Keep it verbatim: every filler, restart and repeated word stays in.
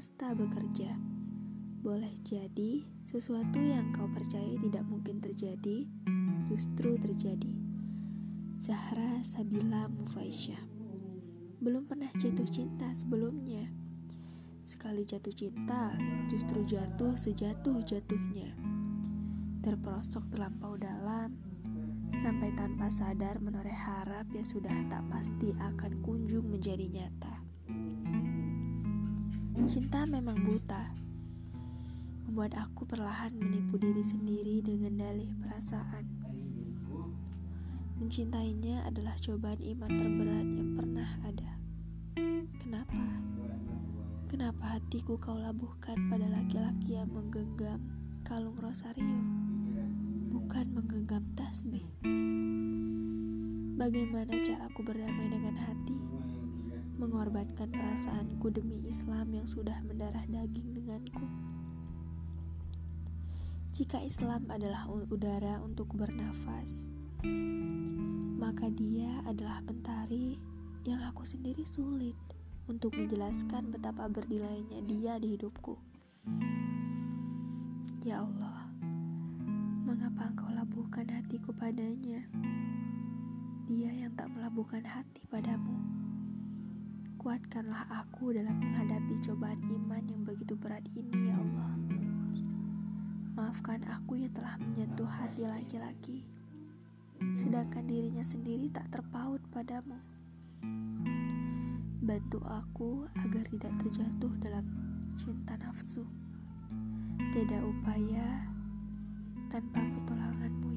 semesta bekerja. Boleh jadi, sesuatu yang kau percaya tidak mungkin terjadi, justru terjadi. Zahra Sabila Mufaisyah. Belum pernah jatuh cinta sebelumnya. Sekali jatuh cinta, justru jatuh sejatuh-jatuhnya. Terperosok terlampau dalam, sampai tanpa sadar menoreh harap yang sudah tak pasti akan kunjung menjadi nyata. Cinta memang buta, membuat aku perlahan menipu diri sendiri dengan dalih perasaan. Mencintainya adalah cobaan iman terberat yang pernah ada. Kenapa? Kenapa hatiku kau labuhkan pada laki-laki yang menggenggam kalung rosario, bukan menggenggam tasbih? Bagaimana caraku berdamai dengan hati, mengorbankan perasaanku demi Islam yang sudah mendarah daging denganku? Jika Islam adalah udara untuk bernafas, maka dia adalah mentari yang aku sendiri sulit untuk menjelaskan betapa berdilainya dia di hidupku. Ya Allah, mengapa Engkau labuhkan hatiku padanya? Dia yang tak melabuhkan hati padamu. Kuatkanlah aku dalam menghadapi cobaan iman yang begitu berat ini, ya Allah. Maafkan aku yang telah menyentuh hati laki-laki, sedangkan dirinya sendiri tak terpaut padamu. Bantu aku agar tidak terjatuh dalam cinta nafsu. Tiada upaya tanpa pertolonganmu.